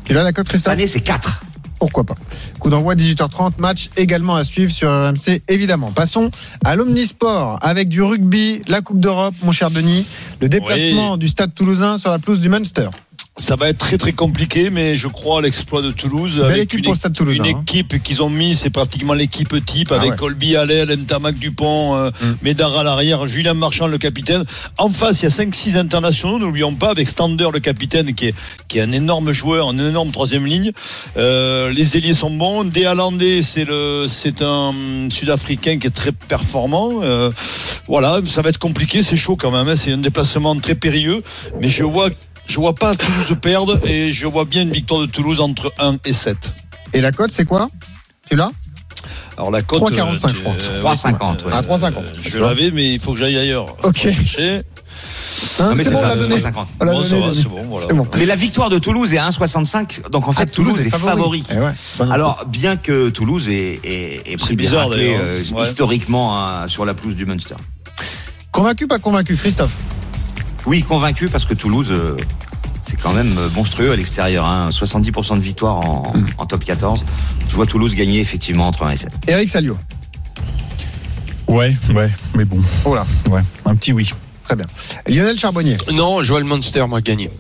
Et là, la cote Christophe ? Sané, c'est 4. Pourquoi pas ? Coup d'envoi 18h30, match également à suivre sur RMC, évidemment. Passons à l'Omnisport avec du rugby, la Coupe d'Europe, mon cher Denis, le déplacement du Stade Toulousain sur la pelouse du Munster. Ça va être très très compliqué, mais je crois à l'exploit de Toulouse. Belle avec équipe pour le Stade Toulousain. Une équipe qu'ils ont mis, c'est pratiquement l'équipe type, avec Colby à l'aile, Ntamak Dupont, Médard à l'arrière, Julien Marchand le capitaine. En face, il y a 5-6 internationaux, n'oublions pas, avec Stander le capitaine qui est un énorme joueur, une énorme troisième ligne. Les ailiers sont bons. Déalandé, c'est un Sud-Africain qui est très performant. Voilà, ça va être compliqué, c'est chaud quand même. Hein. C'est un déplacement très périlleux, mais je vois pas Toulouse perdre et je vois bien une victoire de Toulouse entre 1 et 7. Et la cote, c'est quoi ? Tu l'as ? Alors la cote 3,45 je crois. 3,50. Ouais. Ah 3,50. Je l'avais mais il faut que j'aille ailleurs. OK. Hein, mais c'est bon, ça, on l'a donné, c'est bon. Mais la victoire de Toulouse est à 1,65. Donc en fait Toulouse est favori. Ouais, alors bien que Toulouse est pris bizarre historiquement sur la pelouse du Munster. Convaincu, pas convaincu, Christophe ? Oui, convaincu parce que Toulouse, c'est quand même monstrueux à l'extérieur. Hein. 70% de victoire en top 14. Je vois Toulouse gagner effectivement entre 1 et 7. Eric Salio. Ouais, mais bon. Oh là. Ouais, un petit oui. Très bien. Lionel Charbonnier. Non, Joël Monster m'a gagné.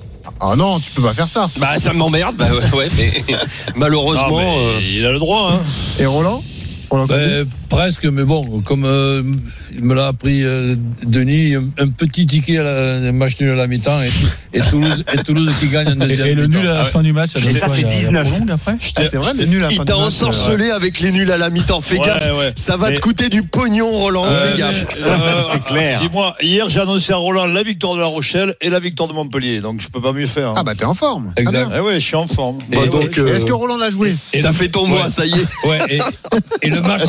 Ah non, tu peux pas faire ça. Bah ça m'emmerde, bah ouais, mais malheureusement. Non, mais il a le droit. Hein. Et Roland ben, presque, mais bon, comme il me l'a appris Denis, un petit ticket à la match nul à la mi-temps et Toulouse qui gagne un deuxième. Et le nul à la fin du match. Et ça c'est 19. C'est vrai, le nul à la fin du match. Il t'a ensorcelé avec les nuls à la mi-temps. Fais gaffe, ça va te coûter du pognon, Roland. Fais gaffe. C'est clair. Dis-moi, hier j'ai annoncé à Roland la victoire de La Rochelle et la victoire de Montpellier, donc je peux pas mieux faire. Hein. Ah bah t'es en forme. Exact. Ah ouais, je suis en forme. Est-ce que Roland l'a joué ? T'as fait ton mois, ça y est. Ouais. Et le match.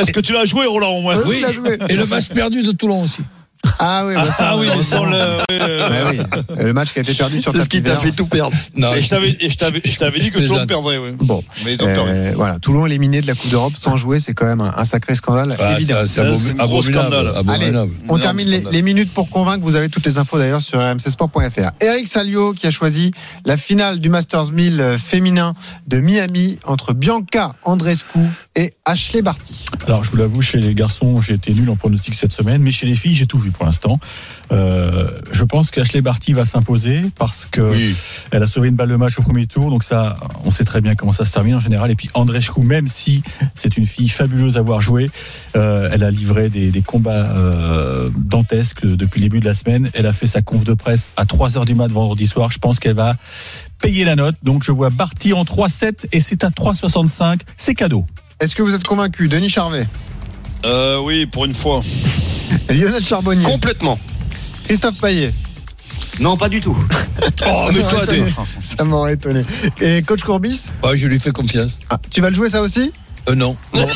Est-ce que tu l'as joué, Roland, au moins? Oui, et le match perdu de Toulon aussi. Ah oui, le match qui a été perdu sur le tapis vert. C'est ce qui t'a fait tout perdre. Non, et je t'avais dit que Toulon perdrait. Oui. Bon, mais donc voilà, Toulon éliminé de la Coupe d'Europe sans jouer, c'est quand même un sacré scandale. Bah, évidemment, c'est un gros scandale. Allez, on termine les minutes pour convaincre. Vous avez toutes les infos d'ailleurs sur rmcsport.fr. Eric Salio qui a choisi la finale du Masters 1000 féminin de Miami entre Bianca Andreescu et Ashley Barty. Alors je vous l'avoue, chez les garçons, j'ai été nul en pronostic cette semaine, mais chez les filles, j'ai tout vu. Pour l'instant, je pense qu'Ashley Barty va s'imposer parce que elle a sauvé une balle de match au premier tour, donc ça, on sait très bien comment ça se termine en général. Et puis Andreescu, même si c'est une fille fabuleuse à voir jouer, elle a livré des combats dantesques depuis le début de la semaine. Elle a fait sa conf de presse à 3h du mat vendredi soir. Je pense qu'elle va payer la note, donc je vois Barty en 3-7 et c'est à 3,65. C'est cadeau. Est-ce que vous êtes convaincu, Denis Charvet ? Oui, pour une fois. Lionel Charbonnier. Complètement. Christophe Payet. Non, pas du tout. Oh, mais toi, ça m'aurait étonné. Et coach Courbis ? Ouais, je lui fais confiance. Ah, tu vas le jouer ça aussi ? Non. Bon.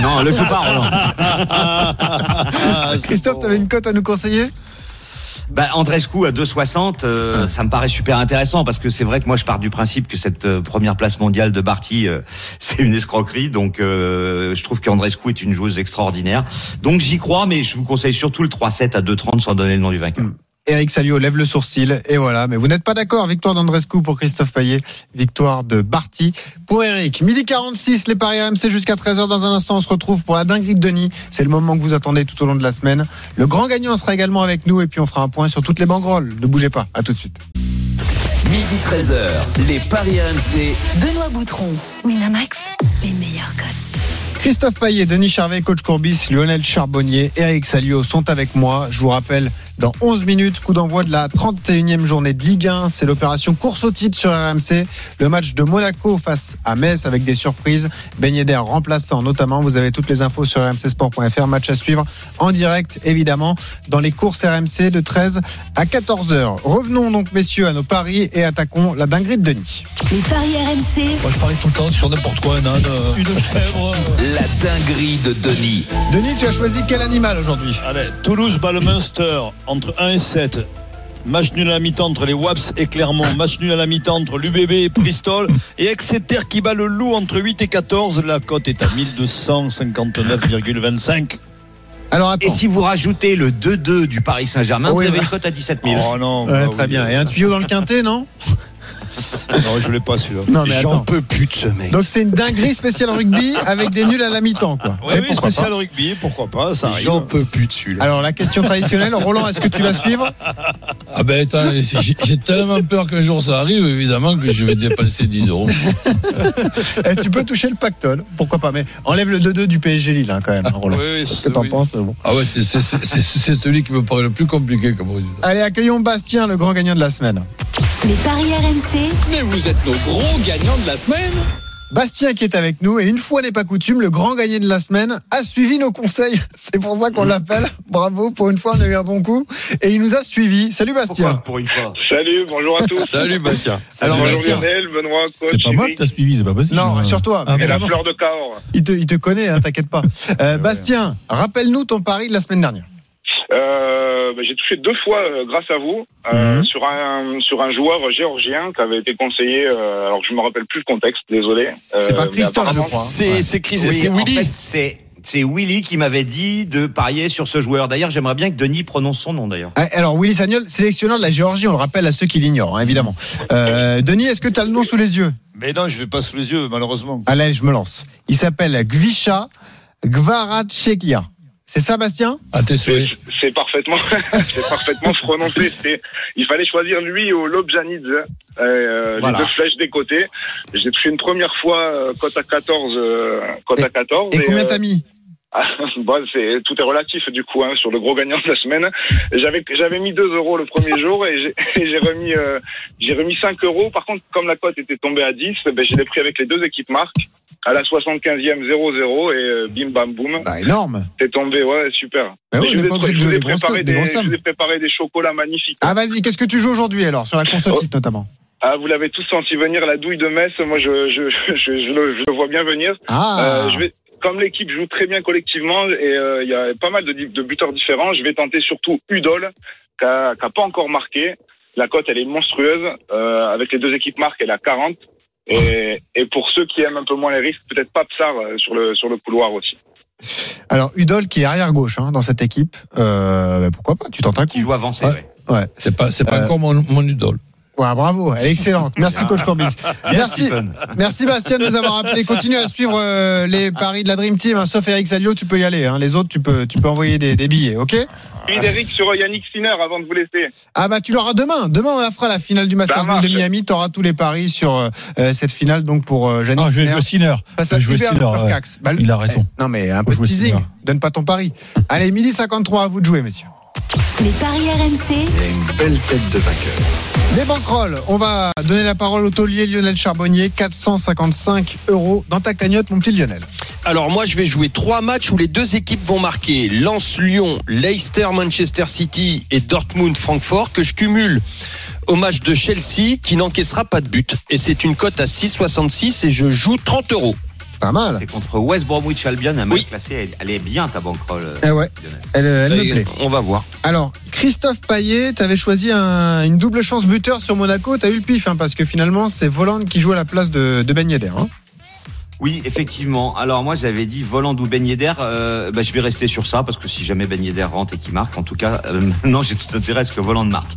Non, le fou pas. Christophe, t'avais une cote à nous conseiller ? Bah, Andreescu à 2,60, ça me paraît super intéressant parce que c'est vrai que moi je pars du principe que cette première place mondiale de Barty, c'est une escroquerie, donc je trouve qu'Andreescu est une joueuse extraordinaire, donc j'y crois, mais je vous conseille surtout le 3,7 à 2,30 sans donner le nom du vainqueur. Eric Salio lève le sourcil et voilà, mais vous n'êtes pas d'accord. Victoire d'Andreescu pour Christophe Payet, victoire de Barty pour Eric. 12h46, les paris RMC jusqu'à 13h. Dans un instant, on se retrouve pour la dinguerie de Denis. C'est le moment que vous attendez tout au long de la semaine. Le grand gagnant sera également avec nous et puis on fera un point sur toutes les banquerolles. Ne bougez pas, à tout de suite. 12h-13h, les paris RMC. Benoît Boutron, Winamax, les meilleurs cotes. Christophe Payet, Denis Charvet, Coach Courbis, Lionel Charbonnier et Eric Salio sont avec moi. Je vous rappelle, dans 11 minutes, coup d'envoi de la 31e journée de Ligue 1. C'est l'opération course au titre sur RMC. Le match de Monaco face à Metz avec des surprises. Ben Yedder remplaçant notamment. Vous avez toutes les infos sur rmcsport.fr. Match à suivre en direct, évidemment, dans les courses RMC de 13 à 14h. Revenons donc, messieurs, à nos paris et attaquons la dinguerie de Denis. Les paris RMC. Moi, je parie tout le temps sur n'importe quoi, une chèvre. La dinguerie de Denis. Denis, tu as choisi quel animal aujourd'hui ? Allez, Toulouse bat le Munster entre 1 et 7. Match nul à la mi-temps entre les Waps et Clermont. Match nul à la mi-temps entre l'UBB et Bristol. Et Exeter qui bat le Loup entre 8 et 14. La cote est à 1259,25. Alors, et si vous rajoutez le 2-2 du Paris Saint-Germain, vous avez une cote à 17 000. Oh non, très bien. Et un tuyau dans le quintet, non ? Non, je l'ai pas celui-là. Non, mais j'en peux plus de ce mec. Donc c'est une dinguerie spéciale rugby avec des nuls à la mi-temps, quoi. Oui, oui, spéciale rugby, pourquoi pas, ça arrive. J'en peux plus de celui-là. Alors la question traditionnelle, Roland, est-ce que tu vas suivre ? Ah ben attends, j'ai tellement peur qu'un jour ça arrive, évidemment que je vais dépenser 10 €. Et tu peux toucher le pactole, pourquoi pas, mais enlève le 2-2 du PSG Lille quand même, Roland. Oui, qu'est-ce que t'en penses ? Bon. Ah ouais, c'est celui qui me paraît le plus compliqué comme résultat. Allez, accueillons Bastien, le grand gagnant de la semaine. Les paris RMC. Mais vous êtes nos gros gagnants de la semaine. Bastien qui est avec nous, et une fois n'est pas coutume, le grand gagnant de la semaine a suivi nos conseils. C'est pour ça qu'on l'appelle. Bravo, pour une fois on a eu un bon coup. Et il nous a suivis. Salut Bastien. Pourquoi pour une fois ? Salut, bonjour à tous. Salut Bastien. Alors, bonjour Bastien. Lionel, Benoît, coach. C'est pas moi que t'as suivi, c'est pas possible. Non, sur toi. Ah, et la fleur de Cahors. Il te connaît, hein, t'inquiète pas. Bastien, rappelle-nous ton pari de la semaine dernière. J'ai touché 2 fois grâce à vous sur un joueur géorgien qui avait été conseillé. Alors je me rappelle plus le contexte, désolé. C'est pas Christophe, je crois. C'est Chris, oui, c'est Willy. En fait, c'est Willy qui m'avait dit de parier sur ce joueur. D'ailleurs, j'aimerais bien que Denis prononce son nom d'ailleurs. Alors Willy Sagnol, sélectionneur de la Géorgie, on le rappelle à ceux qui l'ignorent, hein, évidemment. Denis, est-ce que tu as le nom sous les yeux ? Mais non, je vais pas sous les yeux malheureusement. Allez, je me lance. Il s'appelle Gvisha Gvarachekia. C'est ça, Bastien ? Ah, t'es souris. C'est parfaitement, c'est parfaitement prononcé. Il fallait choisir lui ou Lobjanic. Voilà. Les deux flèches des côtés. J'ai pris une première fois cote à 14. Et combien t'as mis ? Bon, tout est relatif du coup hein, sur le gros gagnant de la semaine. J'avais mis 2€ le premier jour et j'ai remis 5€. Par contre, comme la cote était tombée à 10, ben, je l'ai pris avec les deux équipes marques. À la 75e, 0-0 et bim bam boum. Bah, énorme. T'es tombé, ouais, super. Bah oui, je vous ai préparé des chocolats magnifiques. Ah, vas-y, qu'est-ce que tu joues aujourd'hui alors, sur la console titre notamment ? Ah, vous l'avez tous senti venir, la douille de Metz. Moi, je le vois bien venir. Ah. Comme l'équipe joue très bien collectivement et il y a pas mal de buteurs différents, je vais tenter surtout Udol, qui n'a pas encore marqué. La cote, elle est monstrueuse. Avec les deux équipes marques, elle est à 40. Et pour ceux qui aiment un peu moins les risques, peut-être pas Psar sur le couloir aussi. Alors Udol qui est arrière gauche hein, dans cette équipe, bah pourquoi pas, tu t'entends qui joue avancé. Ouais. C'est pas encore mon Udol. Ouais, bravo, elle est excellente. Merci Coach Corbis. Merci Bastien de nous avoir appelé. Continue à suivre les paris de la Dream Team, hein, sauf Eric Salio, tu peux y aller. Hein. Les autres, tu peux envoyer des billets, ok ? Puis d'Eric sur Yannick Sinner avant de vous laisser. Ah bah tu l'auras demain. Demain on la fera, la finale du Masters de Miami. T'auras tous les paris sur cette finale donc pour Yannick Sinner. Je vais jouer Sinner. Il a raison. Non mais un peu de teasing. Sinner. Donne pas ton pari. Allez, 12h53, à vous de jouer messieurs. Les paris RMC. Et une belle tête de vainqueur. Les bankrolls, on va donner la parole au taulier Lionel Charbonnier, 455€ dans ta cagnotte, mon petit Lionel. Alors moi je vais jouer 3 matchs où les deux équipes vont marquer, Lens-Lyon, Leicester-Manchester City et Dortmund-Francfort, que je cumule au match de Chelsea qui n'encaissera pas de but. Et c'est une cote à 6,66 et je joue 30€. Pas mal. C'est contre West Bromwich Albion, un match classé. Elle est bien ta bankroll. Ouais. Elle me plaît. On va voir. Alors, Christophe Payet, t'avais choisi une double chance buteur sur Monaco. T'as eu le pif, hein, parce que finalement, c'est Folland qui joue à la place de Ben Yedder. Hein. Oui, effectivement. Alors moi, j'avais dit Folland ou Ben Yedder. Je vais rester sur ça parce que si jamais Ben Yedder rentre et qu'il marque, en tout cas, non, j'ai tout intérêt à ce que Folland marque.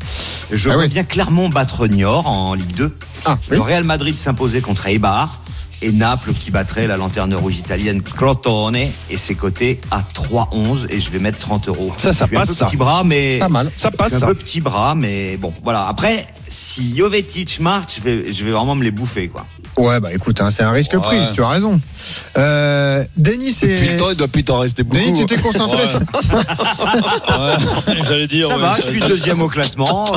Je veux bien Clermont battre Niort en Ligue 2. Ah, oui. Le Real Madrid s'imposer contre Eibar. Et Naples qui battrait la lanterne rouge italienne Crotone et ses cotés à 3,11 et je vais mettre 30€. Ça passe un peu ça. Petit bras, mais pas mal. Ça passe. Un peu petit bras, mais bon, voilà. Après, si Jovetic marche, je vais vraiment me les bouffer, quoi. Ouais, bah écoute, hein, c'est un risque pris. Tu as raison. Denis, c'est. Depuis le temps, il doit plus t'en rester beaucoup. Denis, tu t'es concentré. J'allais dire. Ça va, je suis deuxième au classement.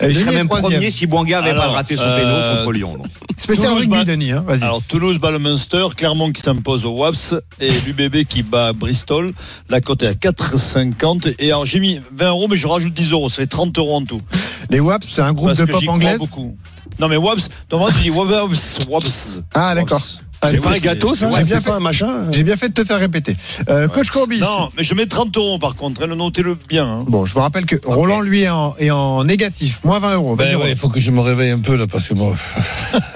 Je serais même premier si Bouanga n'avait pas raté son péno contre Lyon. Donc. Spécial rugby, Denis. Hein, vas-y. Alors, Toulouse bat le Munster, Clermont qui s'impose au Waps et l'UBB qui bat Bristol. La cote est à 4,50. Et alors, j'ai mis 20€, mais je rajoute 10€. C'est 30€ en tout. Les Waps, c'est un groupe de pop anglaise. Non, mais Waps, tu dis Waps. Ah, d'accord. C'est pas un gâteau, ça. C'est pas un machin. J'ai bien fait de te faire répéter. Coach Corby. Non, mais je mets 30€ par contre. Notez-le bien. Hein. Bon, je vous rappelle que Roland, lui, est en négatif. Moins 20€. Ben ouais, il faut que je me réveille un peu, là, parce que moi,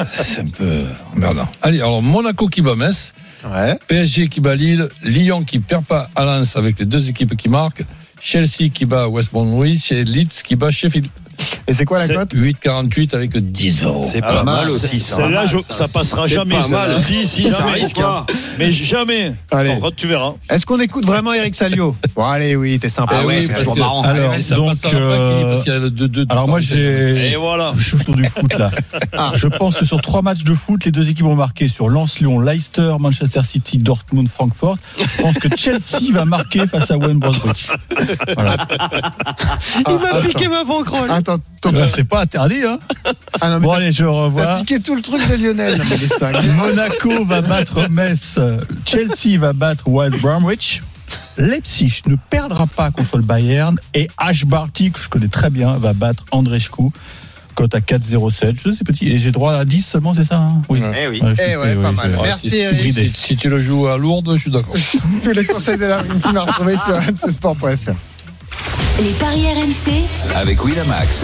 c'est un peu emmerdant. Allez, alors, Monaco qui bat Metz. Ouais. PSG qui bat Lille. Lyon qui perd pas à Lens avec les deux équipes qui marquent. Chelsea qui bat West Bromwich. Et Leeds qui bat Sheffield. Et c'est quoi la cote ? 8,48 avec 10€. C'est pas mal aussi. Celle-là, ça passera jamais. C'est pas mal. Si, ça risque. Mais jamais. Allez. En fait, tu verras. Est-ce qu'on écoute vraiment Eric Salio ? Bon, allez, oui, t'es sympa. Ah oui, c'est toujours marrant. Alors, moi, j'ai. Et voilà. Je suis autour du foot, là. Je pense que sur 3 matchs de foot, les deux équipes ont marqué sur Lens-Lyon, Leicester, Manchester City, Dortmund, Francfort. Je pense que Chelsea va marquer face à West Bromwich. Voilà. Il m'a piqué ma banquerolle. Attends. C'est pas interdit, hein. Ah non, bon, allez, je revois. T'as piqué tout le truc de Lionel. Monaco va battre Metz. Chelsea va battre West Bromwich. Leipzig ne perdra pas contre le Bayern. Et Ashbarty, que je connais très bien, va battre Andrescu. Cote à 4,07. C'est petit. Et j'ai droit à 10 seulement, c'est ça hein ? Oui. Eh oui. Pas mal. Merci Eric. Si tu le joues à Lourdes, je suis d'accord. Tous les conseils de la Dream Team à retrouver sur rmcsport.fr. Les paris RMC avec Winamax.